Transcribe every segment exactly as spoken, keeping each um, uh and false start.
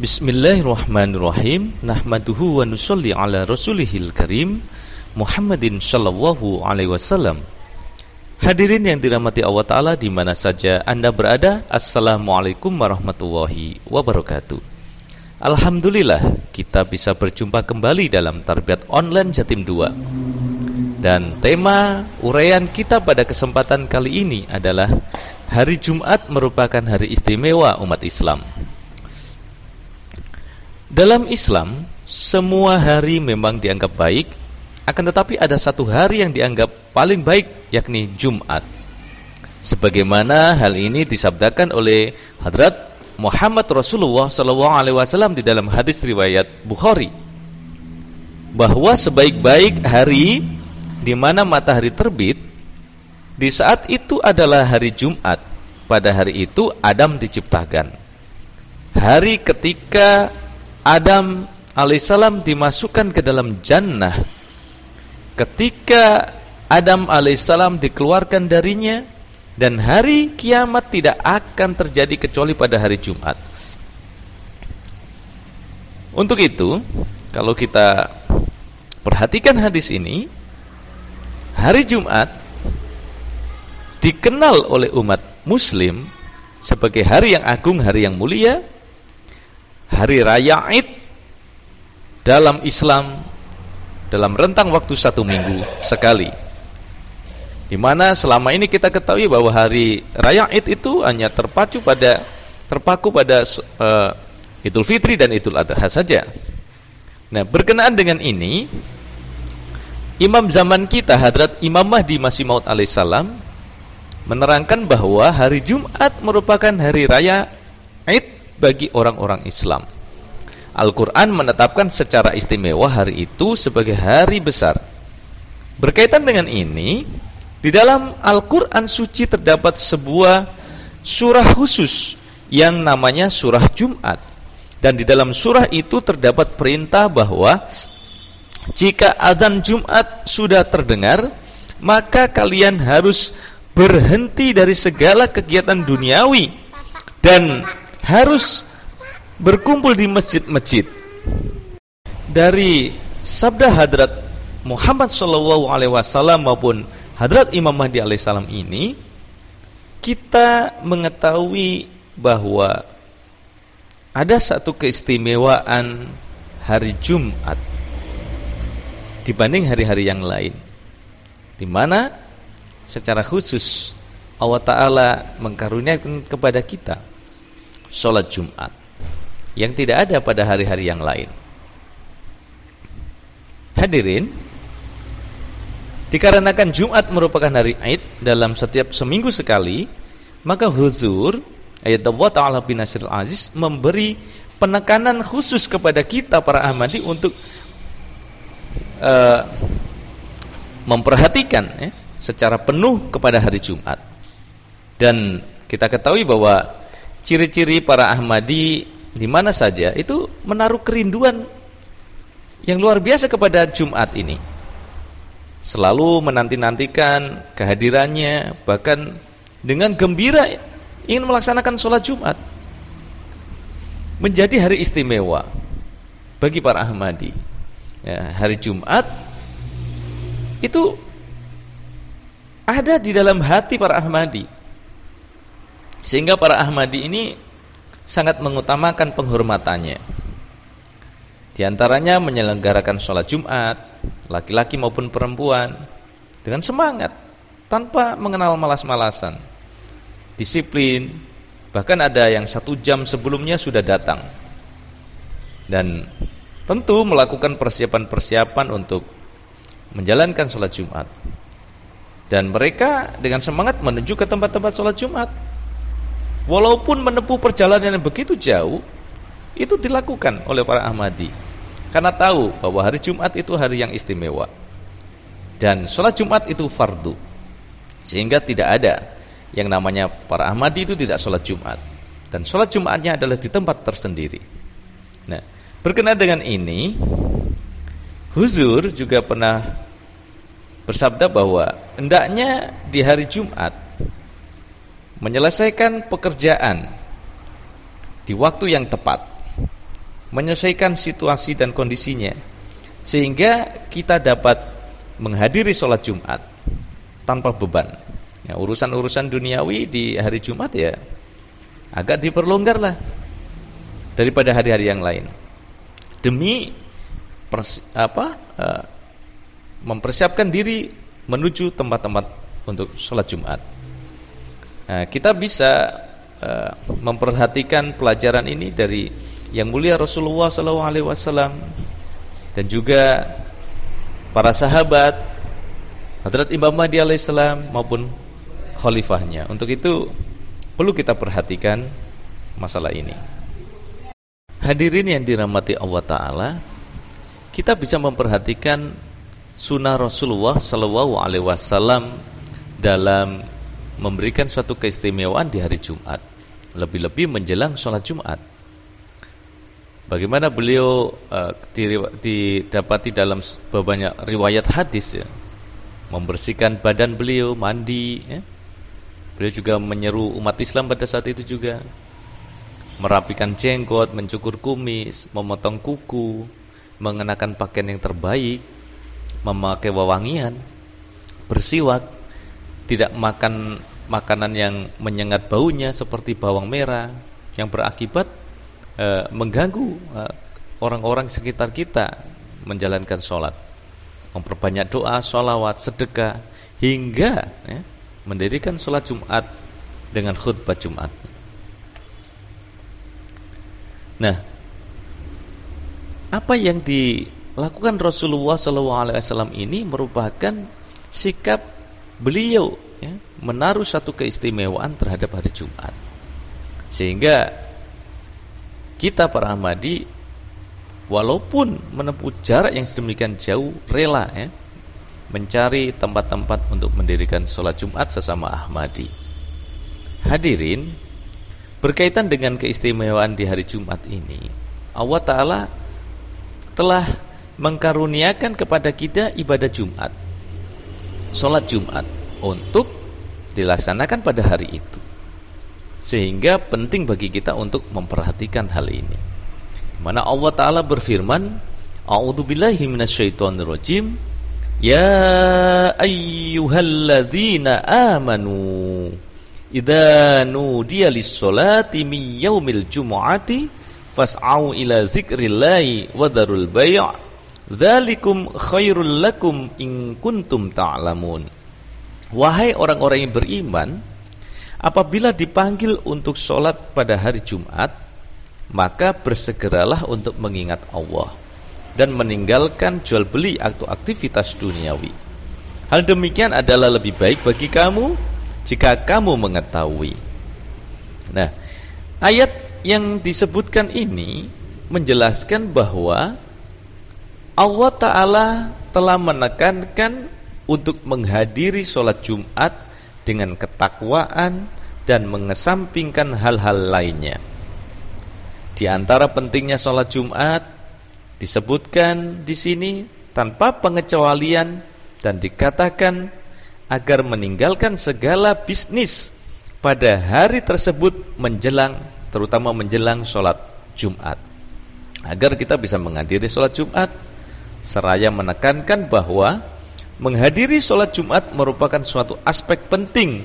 Bismillahirrahmanirrahim. Nahmaduhu wa nusalli ala rasulihil karim Muhammadin sallallahu alaihi wasallam. Hadirin yang dirahmati Allah Ta'ala dimana saja Anda berada, assalamualaikum warahmatullahi wabarakatuh. Alhamdulillah kita bisa berjumpa kembali dalam Tarbiyat Online Jatim dua. Dan tema uraian kita pada kesempatan kali ini adalah hari Jumat merupakan hari istimewa umat Islam. Dalam Islam, semua hari memang dianggap baik, akan tetapi ada satu hari yang dianggap paling baik, yakni Jumat. Sebagaimana hal ini disabdakan oleh Hadrat Muhammad Rasulullah shallallahu alaihi wasallam di dalam hadis riwayat Bukhari, bahwa sebaik-baik hari di mana matahari terbit, di saat itu adalah hari Jumat. Pada hari itu Adam diciptakan. Hari ketika Adam alaihissalam dimasukkan ke dalam jannah, ketika Adam alaihissalam dikeluarkan darinya, dan hari kiamat tidak akan terjadi kecuali pada hari Jumat. Untuk itu, kalau kita perhatikan hadis ini, hari Jumat dikenal oleh umat Muslim sebagai hari yang agung, hari yang mulia, hari raya Id dalam Islam. Dalam rentang waktu satu minggu sekali, dimana selama ini kita ketahui bahwa hari raya Id itu hanya terpacu pada terpaku pada uh, Idul Fitri dan Idul Adha saja. Nah, berkenaan dengan ini, imam zaman kita Hadrat Imam Mahdi Masih Maud alaihissalam menerangkan bahwa hari Jumat merupakan hari raya Id bagi orang-orang Islam. Al-Quran menetapkan secara istimewa hari itu sebagai hari besar. Berkaitan dengan ini, di dalam Al-Quran suci terdapat sebuah surah khusus yang namanya surah Jumat. Dan di dalam surah itu terdapat perintah bahwa jika azan Jumat sudah terdengar, maka kalian harus berhenti dari segala kegiatan duniawi dan harus berkumpul di masjid-masjid. Dari sabda Hadrat Muhammad Shallallahu Alaihi Wasallam maupun Hadrat Imam Mahdi Alaihissalam ini, kita mengetahui bahwa ada satu keistimewaan hari Jumat dibanding hari-hari yang lain, di mana secara khusus Allah Ta'ala mengkaruniakan kepada kita sholat Jumat yang tidak ada pada hari-hari yang lain. Hadirin, dikarenakan Jumat merupakan hari Id dalam setiap seminggu sekali, maka huzur ayat Allah Ta'ala bin Nasir Aziz memberi penekanan khusus kepada kita para Ahmadi untuk uh, memperhatikan ya, secara penuh kepada hari Jumat. Dan kita ketahui bahwa ciri-ciri para Ahmadi di mana saja itu menaruh kerinduan yang luar biasa kepada Jumat ini. Selalu menanti-nantikan kehadirannya, bahkan dengan gembira ingin melaksanakan sholat Jumat. Menjadi hari istimewa bagi para Ahmadi. Ya, hari Jumat itu ada di dalam hati para Ahmadi. Sehingga para Ahmadi ini sangat mengutamakan penghormatannya. Di antaranya menyelenggarakan sholat Jumat, laki-laki maupun perempuan, dengan semangat, tanpa mengenal malas-malasan, disiplin, bahkan ada yang satu jam sebelumnya sudah datang. Dan tentu melakukan persiapan-persiapan untuk menjalankan sholat Jumat. Dan mereka dengan semangat menuju ke tempat-tempat sholat Jumat. Walaupun menempuh perjalanan yang begitu jauh, itu dilakukan oleh para Ahmadi karena tahu bahwa hari Jumat itu hari yang istimewa. Dan sholat Jumat itu fardu, sehingga tidak ada yang namanya para Ahmadi itu tidak sholat Jumat. Dan sholat Jumatnya adalah di tempat tersendiri. Nah, berkenaan dengan ini, Huzur juga pernah bersabda bahwa hendaknya di hari Jumat menyelesaikan pekerjaan di waktu yang tepat, menyesuaikan situasi dan kondisinya, sehingga kita dapat menghadiri sholat Jumat tanpa beban. Ya, urusan-urusan duniawi di hari Jumat ya agak diperlonggarlah daripada hari-hari yang lain, demi pers- apa uh, mempersiapkan diri menuju tempat-tempat untuk sholat Jumat. Nah, kita bisa uh, memperhatikan pelajaran ini dari yang mulia Rasulullah shallallahu alaihi wasallam dan juga para sahabat, Hadrat Imam Mahdi alaihissalam maupun khalifahnya. Untuk itu perlu kita perhatikan masalah ini. Hadirin yang dirahmati Allah Ta'ala, kita bisa memperhatikan sunnah Rasulullah shallallahu alaihi wasallam dalam memberikan suatu keistimewaan di hari Jumat, lebih-lebih menjelang sholat Jumat. Bagaimana beliau uh, didapati dalam banyak riwayat hadis ya, membersihkan badan beliau, mandi ya. Beliau juga menyeru umat Islam pada saat itu juga merapikan jenggot, mencukur kumis, memotong kuku, mengenakan pakaian yang terbaik, memakai wewangian, bersiwak, tidak makan makanan yang menyengat baunya seperti bawang merah yang berakibat eh, mengganggu eh, orang-orang sekitar kita menjalankan sholat. Memperbanyak doa, sholawat, sedekah, hingga ya, mendirikan sholat Jumat dengan khutbah Jumat. Nah, apa yang dilakukan Rasulullah shallallahu alaihi wasallam ini merupakan sikap beliau ya, menaruh satu keistimewaan terhadap hari Jumat, sehingga kita para Ahmadi walaupun menempuh jarak yang sedemikian jauh, rela ya, mencari tempat-tempat untuk mendirikan sholat Jumat sesama Ahmadi. Hadirin, berkaitan dengan keistimewaan di hari Jumat ini, Allah Ta'ala telah mengkaruniakan kepada kita ibadah Jumat, sholat Jumat, untuk dilaksanakan pada hari itu. Sehingga penting bagi kita untuk memperhatikan hal ini. Mana Allah Ta'ala berfirman, A'udzubillahi minasyaitonirrajim, ya ayyuhalladzina amanu idza nudiya lis-sholati min yaumil jumu'ati fas'au ila dzikrillahi wadharul bay'. Dzalikum khairul lakum in kuntum ta'lamun. Wahai orang-orang yang beriman, apabila dipanggil untuk sholat pada hari Jumat, maka bersegeralah untuk mengingat Allah dan meninggalkan jual beli atau aktivitas duniawi. Hal demikian adalah lebih baik bagi kamu jika kamu mengetahui. Nah, ayat yang disebutkan ini menjelaskan bahwa Allah Ta'ala telah menekankan untuk menghadiri sholat Jumat dengan ketakwaan dan mengesampingkan hal-hal lainnya. Di antara pentingnya sholat Jumat disebutkan di sini tanpa pengecualian dan dikatakan agar meninggalkan segala bisnis pada hari tersebut menjelang, terutama menjelang sholat Jumat, agar kita bisa menghadiri sholat Jumat, seraya menekankan bahwa menghadiri sholat Jumat merupakan suatu aspek penting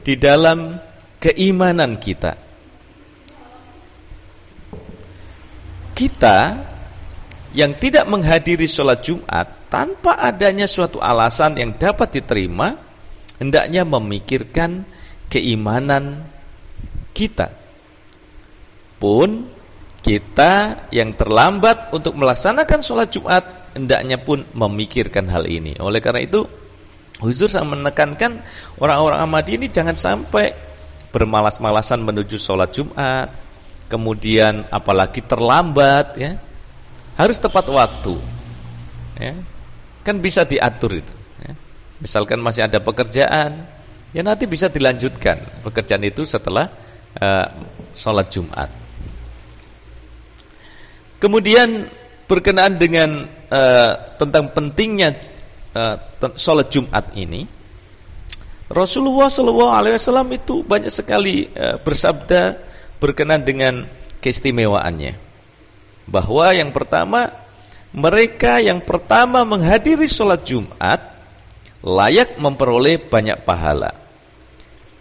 di dalam keimanan kita. Kita yang tidak menghadiri sholat Jumat tanpa adanya suatu alasan yang dapat diterima, hendaknya memikirkan keimanan kita. Pun kita yang terlambat untuk melaksanakan sholat Jumat, hendaknya pun memikirkan hal ini. Oleh karena itu, Huzur sangat menekankan orang-orang Ahmadi ini jangan sampai bermalas-malasan menuju sholat Jumat, kemudian apalagi terlambat ya. Harus tepat waktu ya. Kan bisa diatur itu ya. Misalkan masih ada pekerjaan, ya nanti bisa dilanjutkan pekerjaan itu setelah uh, sholat Jumat. Kemudian berkenaan dengan uh, tentang pentingnya uh, sholat Jumat ini, Rasulullah shallallahu alaihi wasallam itu banyak sekali uh, bersabda berkenaan dengan keistimewaannya. bahwa yang pertama, mereka yang pertama menghadiri sholat Jumat layak memperoleh banyak pahala.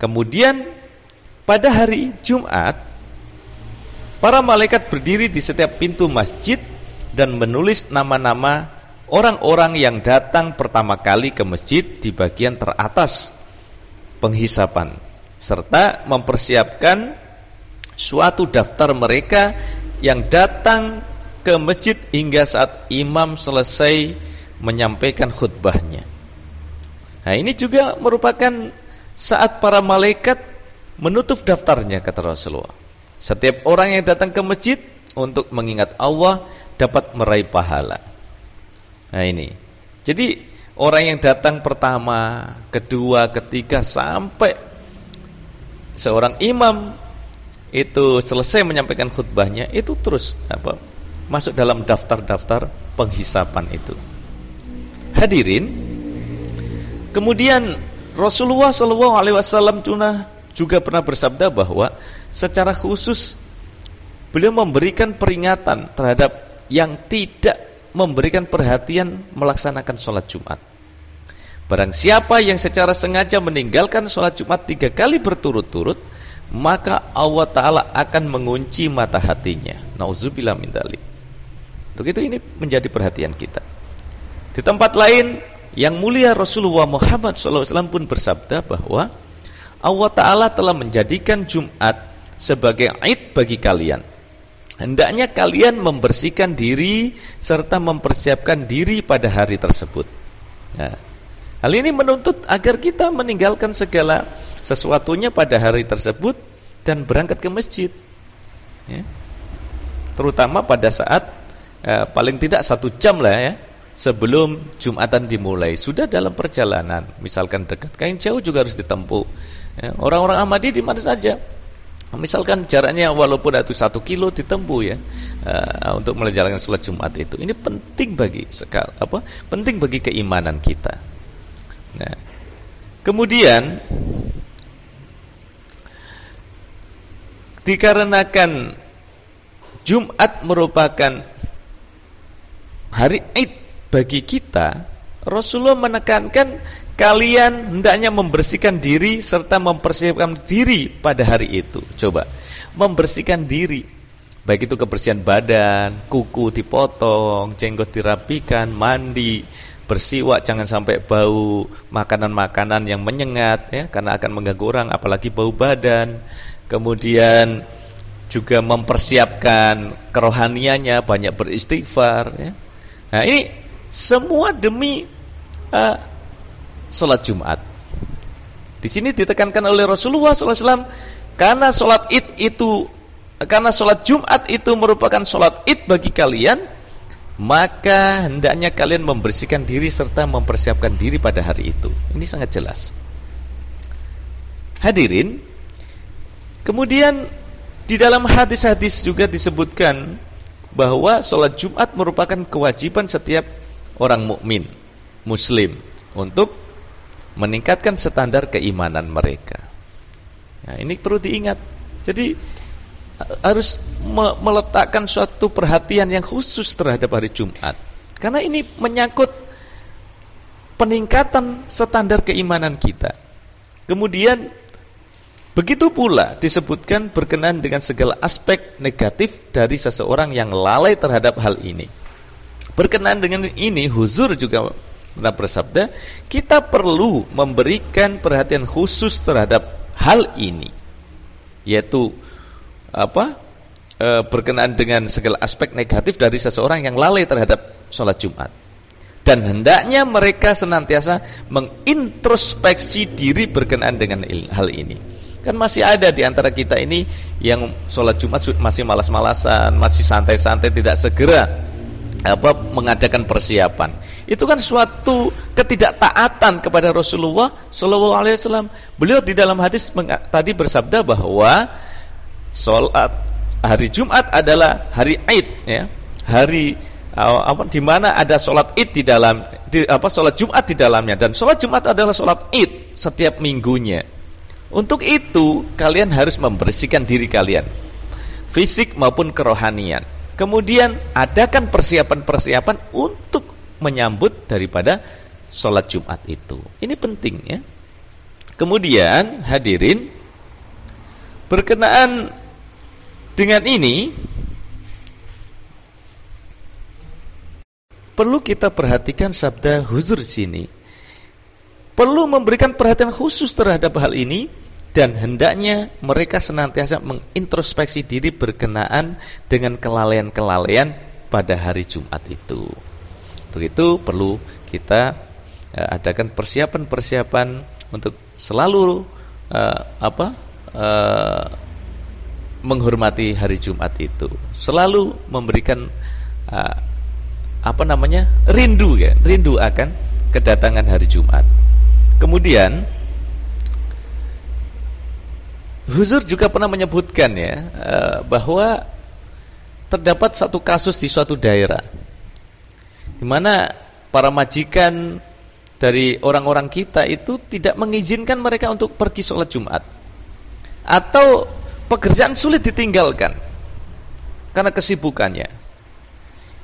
Kemudian pada hari Jumat, para malaikat berdiri di setiap pintu masjid dan menulis nama-nama orang-orang yang datang pertama kali ke masjid di bagian teratas penghisapan, serta mempersiapkan suatu daftar mereka yang datang ke masjid hingga saat imam selesai menyampaikan khutbahnya. Nah, ini juga merupakan saat para malaikat menutup daftarnya, kata Rasulullah. Setiap orang yang datang ke masjid untuk mengingat Allah dapat meraih pahala. Nah ini, jadi orang yang datang pertama, kedua, ketiga, sampai seorang imam itu selesai menyampaikan khutbahnya, itu terus apa masuk dalam daftar-daftar penghisapan itu. Hadirin, kemudian Rasulullah shallallahu alaihi wasallam juga pernah bersabda bahwa secara khusus beliau memberikan peringatan terhadap yang tidak memberikan perhatian melaksanakan sholat Jumat. Barang siapa yang secara sengaja meninggalkan sholat Jumat tiga kali berturut-turut, maka Allah Ta'ala akan mengunci mata hatinya. Nauzubillah min dzalik. Untuk itu ini menjadi perhatian kita. Di tempat lain, yang mulia Rasulullah Muhammad shallallahu alaihi wasallam pun bersabda bahwa Allah Ta'ala telah menjadikan Jumat sebagai id bagi kalian. Hendaknya kalian membersihkan diri serta mempersiapkan diri pada hari tersebut. Nah, hal ini menuntut agar kita meninggalkan segala sesuatunya pada hari tersebut dan berangkat ke masjid, ya. Terutama pada saat eh, paling tidak satu jam lah ya sebelum Jumatan dimulai, sudah dalam perjalanan, misalkan dekat kain jauh juga harus ditempuh. Ya, orang-orang Ahmadi di mana saja, misalkan jaraknya walaupun itu satu kilo ditempuh ya uh, untuk menjalankan sholat Jumat itu. Ini penting bagi sekal, apa penting bagi keimanan kita. Nah, kemudian dikarenakan Jumat merupakan hari Id bagi kita, Rasulullah menekankan kalian hendaknya membersihkan diri serta mempersiapkan diri pada hari itu. Coba, membersihkan diri, baik itu kebersihan badan, kuku dipotong, jenggot dirapikan, mandi, bersiwak jangan sampai bau makanan-makanan yang menyengat ya, karena akan mengganggu orang, apalagi bau badan. Kemudian juga mempersiapkan kerohaniannya, banyak beristighfar ya. Nah ini semua demi uh, sholat Jumat. Di sini ditekankan oleh Rasulullah shallallahu alaihi wasallam karena sholat Id itu, karena sholat Jumat itu merupakan sholat Id bagi kalian, maka hendaknya kalian membersihkan diri serta mempersiapkan diri pada hari itu. Ini sangat jelas. Hadirin, kemudian di dalam hadis-hadis juga disebutkan bahwa sholat Jumat merupakan kewajiban setiap orang mukmin Muslim untuk meningkatkan standar keimanan mereka. Nah, ini perlu diingat. Jadi harus me- meletakkan suatu perhatian yang khusus terhadap hari Jumat, karena ini menyangkut peningkatan standar keimanan kita. Kemudian begitu pula disebutkan berkenaan dengan segala aspek negatif dari seseorang yang lalai terhadap hal ini. Berkenaan dengan ini, Huzur juga pernah bersabda, kita perlu memberikan perhatian khusus terhadap hal ini, yaitu apa? E, berkenaan dengan segala aspek negatif dari seseorang yang lalai terhadap sholat Jumat. Dan hendaknya mereka senantiasa mengintrospeksi diri berkenaan dengan il- hal ini. Kan masih ada di antara kita ini yang sholat Jumat masih malas-malasan, masih santai-santai, tidak segera apa mengadakan persiapan. Itu kan suatu ketidaktaatan kepada Rasulullah Shallallahu Alaihi Wasallam. Beliau di dalam hadis tadi bersabda bahwa sholat hari Jumat adalah hari Id, ya, hari apa di mana ada sholat Id di dalam, di, apa sholat Jumat di dalamnya, dan sholat Jumat adalah sholat Id setiap minggunya. Untuk itu, kalian harus membersihkan diri kalian, fisik maupun kerohanian. Kemudian adakan persiapan-persiapan untuk menyambut daripada sholat Jumat itu. Ini penting ya. Kemudian hadirin, berkenaan dengan ini perlu kita perhatikan sabda huzur sini. Perlu memberikan perhatian khusus terhadap hal ini, dan hendaknya mereka senantiasa mengintrospeksi diri berkenaan dengan kelalaian-kelalaian pada hari Jumat itu. Untuk itu perlu kita adakan persiapan-persiapan untuk selalu uh, apa uh, menghormati hari Jumat itu, selalu memberikan uh, apa namanya rindu ya, rindu akan kedatangan hari Jumat. Kemudian Huzur juga pernah menyebutkan ya bahwa terdapat satu kasus di suatu daerah di mana para majikan dari orang-orang kita itu tidak mengizinkan mereka untuk pergi sholat Jumat, atau pekerjaan sulit ditinggalkan karena kesibukannya.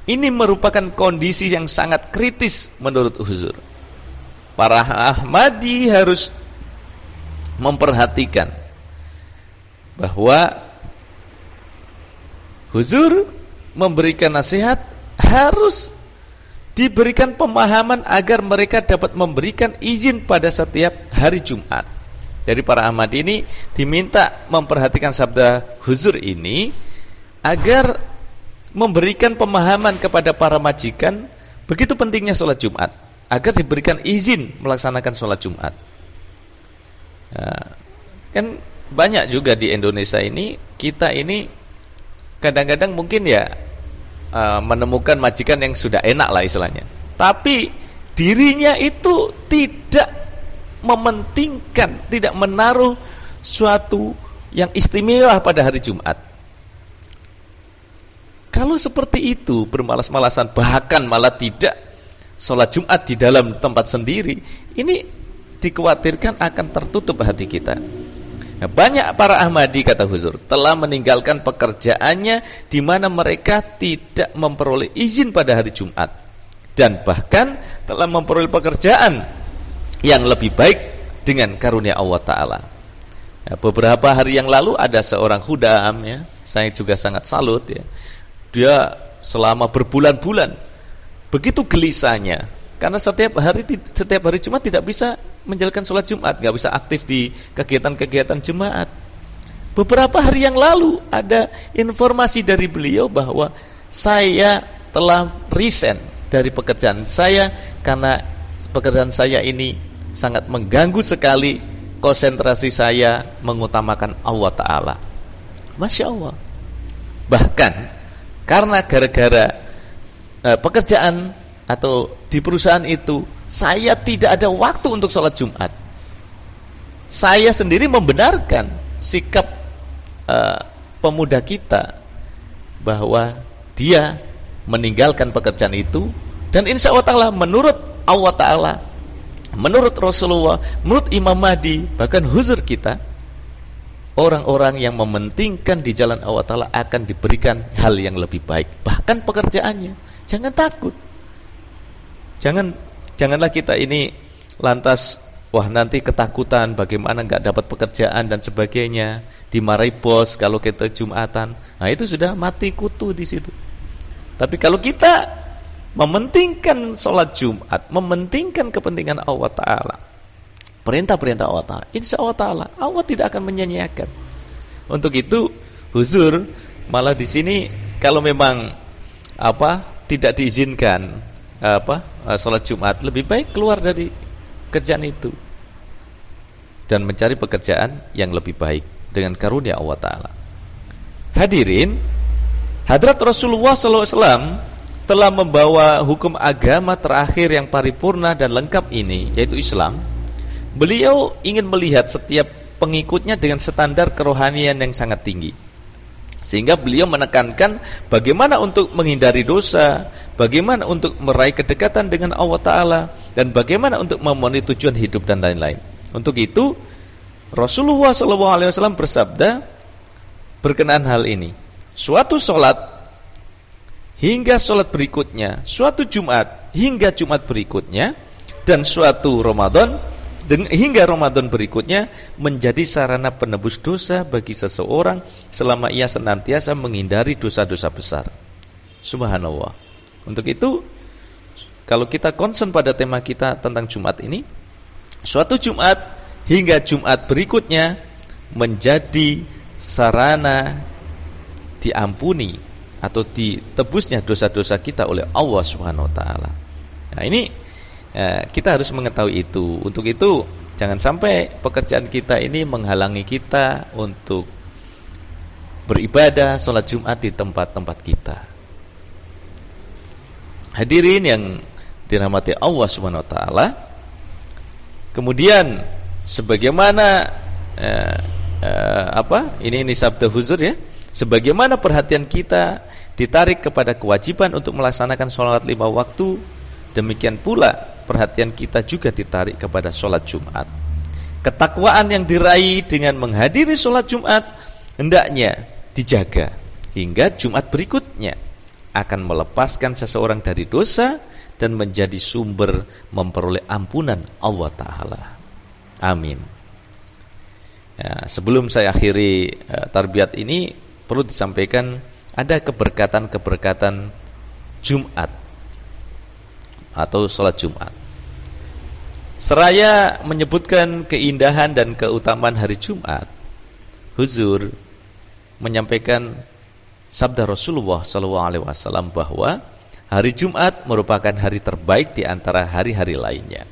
Ini merupakan kondisi yang sangat kritis menurut Huzur. Para Ahmadi harus memperhatikan bahwa huzur memberikan nasihat harus diberikan pemahaman agar mereka dapat memberikan izin pada setiap hari Jumat. Dari para ahmad ini diminta memperhatikan sabda huzur ini agar memberikan pemahaman kepada para majikan begitu pentingnya sholat Jumat, agar diberikan izin melaksanakan sholat Jumat. Nah, kan banyak juga di Indonesia ini, kita ini kadang-kadang mungkin ya uh, menemukan majikan yang sudah enak lah istilahnya, tapi dirinya itu tidak mementingkan, tidak menaruh suatu yang istimewa pada hari Jumat. Kalau seperti itu bermalas-malasan, bahkan malah tidak sholat Jumat di dalam tempat sendiri, ini dikhawatirkan akan tertutup hati kita. Nah, banyak para Ahmadi kata Huzur telah meninggalkan pekerjaannya di mana mereka tidak memperoleh izin pada hari Jumat, dan bahkan telah memperoleh pekerjaan yang lebih baik dengan karunia Allah Ta'ala. Nah, beberapa hari yang lalu ada seorang khudam ya, saya juga sangat salut ya. Dia selama berbulan-bulan begitu gelisahnya karena setiap hari setiap hari Jumat tidak bisa menjalankan sholat Jumat, gak bisa aktif di kegiatan-kegiatan jemaat. Beberapa hari yang lalu ada informasi dari beliau bahwa saya telah resign dari pekerjaan saya karena pekerjaan saya ini sangat mengganggu sekali konsentrasi saya mengutamakan Allah Ta'ala. Masya Allah. Bahkan karena gara-gara eh, pekerjaan atau di perusahaan itu saya tidak ada waktu untuk sholat Jumat. Saya sendiri membenarkan sikap uh, pemuda kita bahwa dia meninggalkan pekerjaan itu, dan insya Allah Ta'ala menurut Allah Ta'ala, menurut Rasulullah, menurut Imam Mahdi, bahkan huzur kita, orang-orang yang mementingkan di jalan Allah Ta'ala akan diberikan hal yang lebih baik, bahkan pekerjaannya. Jangan takut, Jangan janganlah kita ini lantas wah nanti ketakutan bagaimana enggak dapat pekerjaan dan sebagainya, dimarahi bos kalau kita Jumatan. Nah, itu sudah mati kutu di situ. Tapi kalau kita mementingkan sholat Jumat, mementingkan kepentingan Allah Ta'ala, perintah-perintah Allah Ta'ala, insya Allah Ta'ala Allah tidak akan menyanyiakan. Untuk itu huzur malah di sini kalau memang apa tidak diizinkan apa sholat Jumat, lebih baik keluar dari kerjaan itu dan mencari pekerjaan yang lebih baik dengan karunia Allah Ta'ala. Hadirin, hadrat Rasulullah shallallahu alaihi wasallam telah membawa hukum agama terakhir yang paripurna dan lengkap ini, yaitu Islam. Beliau ingin melihat setiap pengikutnya dengan standar kerohanian yang sangat tinggi, sehingga beliau menekankan bagaimana untuk menghindari dosa, bagaimana untuk meraih kedekatan dengan Allah Ta'ala, dan bagaimana untuk memenuhi tujuan hidup dan lain-lain. Untuk itu Rasulullah shallallahu alaihi wasallam bersabda berkenaan hal ini, suatu sholat hingga sholat berikutnya, suatu Jumat hingga Jumat berikutnya, dan suatu Ramadan hingga Ramadan berikutnya, menjadi sarana penebus dosa bagi seseorang selama ia senantiasa menghindari dosa-dosa besar. Subhanallah. Untuk itu, kalau kita concern pada tema kita tentang Jumat ini, suatu Jumat hingga Jumat berikutnya menjadi sarana diampuni atau ditebusnya dosa-dosa kita oleh Allah Subhanahu Wa Taala. Nah ini eh, kita harus mengetahui itu. Untuk itu jangan sampai pekerjaan kita ini menghalangi kita untuk beribadah sholat Jumat di tempat-tempat kita. Hadirin yang dirahmati Allah Subhanahu Wa Taala. Kemudian sebagaimana eh, eh, apa ini ini sabda huzur ya. Sebagaimana perhatian kita ditarik kepada kewajiban untuk melaksanakan sholat lima waktu, demikian pula perhatian kita juga ditarik kepada sholat Jumat. Ketakwaan yang diraih dengan menghadiri sholat Jumat hendaknya dijaga hingga Jumat berikutnya akan melepaskan seseorang dari dosa dan menjadi sumber memperoleh ampunan Allah Ta'ala. Amin. Ya, sebelum saya akhiri uh, tarbiyat ini, perlu disampaikan ada keberkatan-keberkatan Jumat atau sholat Jumat. Seraya menyebutkan keindahan dan keutamaan hari Jumat, huzur menyampaikan sabda Rasulullah shallallahu alaihi wasallam bahwa hari Jumat merupakan hari terbaik di antara hari-hari lainnya.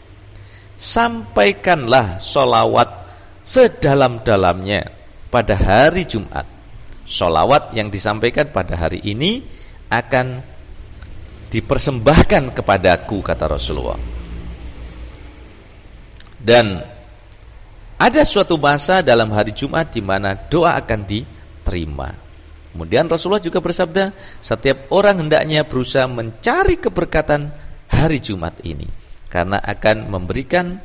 Sampaikanlah sholawat sedalam-dalamnya pada hari Jumat. Sholawat yang disampaikan pada hari ini akan dipersembahkan kepadaku, kata Rasulullah. Dan ada suatu masa dalam hari Jumat di mana doa akan diterima. Kemudian Rasulullah juga bersabda, setiap orang hendaknya berusaha mencari keberkatan hari Jumat ini, karena akan memberikan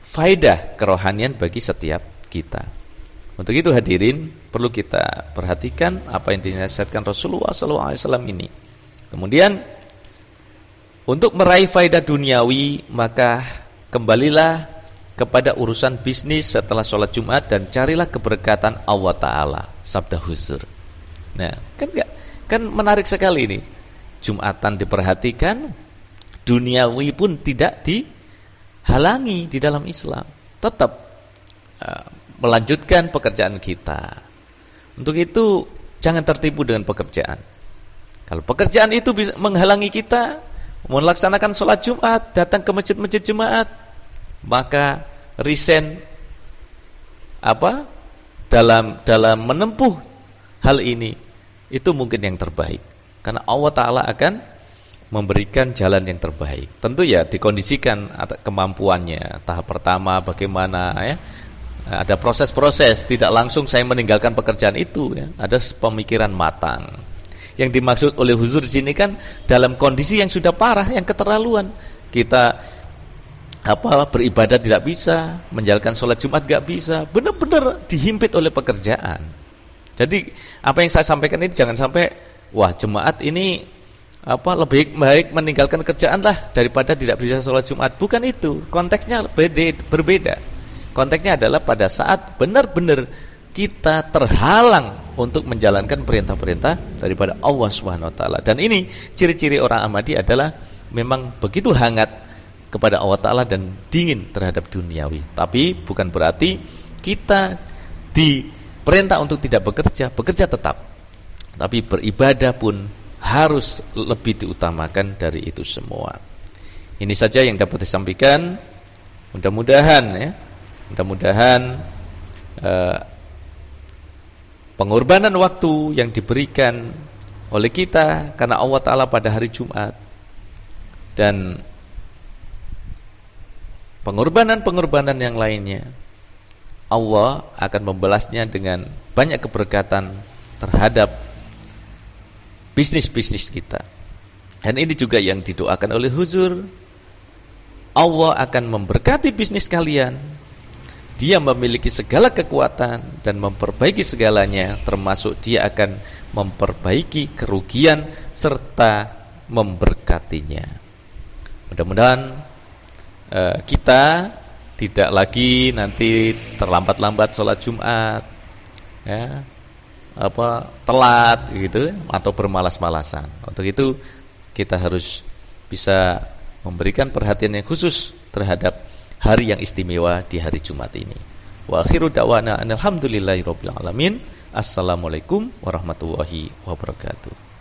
faedah kerohanian bagi setiap kita. Untuk itu hadirin, perlu kita perhatikan apa yang dinasihatkan Rasulullah shallallahu alaihi wasallam ini. Kemudian, untuk meraih faedah duniawi, maka kembalilah kepada urusan bisnis setelah sholat Jumat dan carilah keberkatan Allah Ta'ala. Sabda huzur. Nah, kan, gak, kan menarik sekali ini. Jumatan diperhatikan, duniawi pun tidak dihalangi di dalam Islam. Tetap uh, melanjutkan pekerjaan kita. Untuk itu jangan tertipu dengan pekerjaan. Kalau pekerjaan itu bisa menghalangi kita melaksanakan sholat Jumat, datang ke masjid-masjid jemaat, maka resign apa dalam dalam menempuh hal ini itu mungkin yang terbaik. Karena Allah Ta'ala akan memberikan jalan yang terbaik. Tentu ya dikondisikan kemampuannya. Tahap pertama bagaimana ya. Ada proses-proses, tidak langsung saya meninggalkan pekerjaan itu. Ya. Ada pemikiran matang. Yang dimaksud oleh huzur di sini kan dalam kondisi yang sudah parah, yang keterlaluan. Kita apa beribadah tidak bisa, menjalankan sholat Jumat nggak bisa, benar-benar dihimpit oleh pekerjaan. Jadi apa yang saya sampaikan ini jangan sampai wah jemaat ini apa lebih baik meninggalkan kerjaan lah daripada tidak bisa sholat Jumat. Bukan itu, konteksnya berbeda. Konteksnya adalah pada saat benar-benar kita terhalang untuk menjalankan perintah-perintah daripada Allah Subhanahu Wa Taala. Dan ini ciri-ciri orang Ahmadi adalah memang begitu hangat kepada Allah Taala dan dingin terhadap duniawi. Tapi bukan berarti kita diperintah untuk tidak bekerja, bekerja tetap. Tapi beribadah pun harus lebih diutamakan dari itu semua. Ini saja yang dapat disampaikan. Mudah-mudahan ya. Mudah-mudahan eh, pengorbanan waktu yang diberikan oleh kita karena Allah Ta'ala pada hari Jumat dan pengorbanan-pengorbanan yang lainnya, Allah akan membalasnya dengan banyak keberkatan terhadap bisnis-bisnis kita. Dan ini juga yang didoakan oleh huzur. Allah akan memberkati bisnis kalian Dia memiliki segala kekuatan dan memperbaiki segalanya, termasuk dia akan memperbaiki kerugian serta memberkatinya. Mudah-mudahan eh, kita tidak lagi nanti terlambat-lambat sholat Jumat, ya, apa telat gitu, atau bermalas-malasan. Untuk itu kita harus bisa memberikan perhatian yang khusus terhadap hari yang istimewa di hari Jumat ini. Wa akhiru da'wana alhamdulillahi rabbil alamin. Assalamualaikum warahmatullahi wabarakatuh.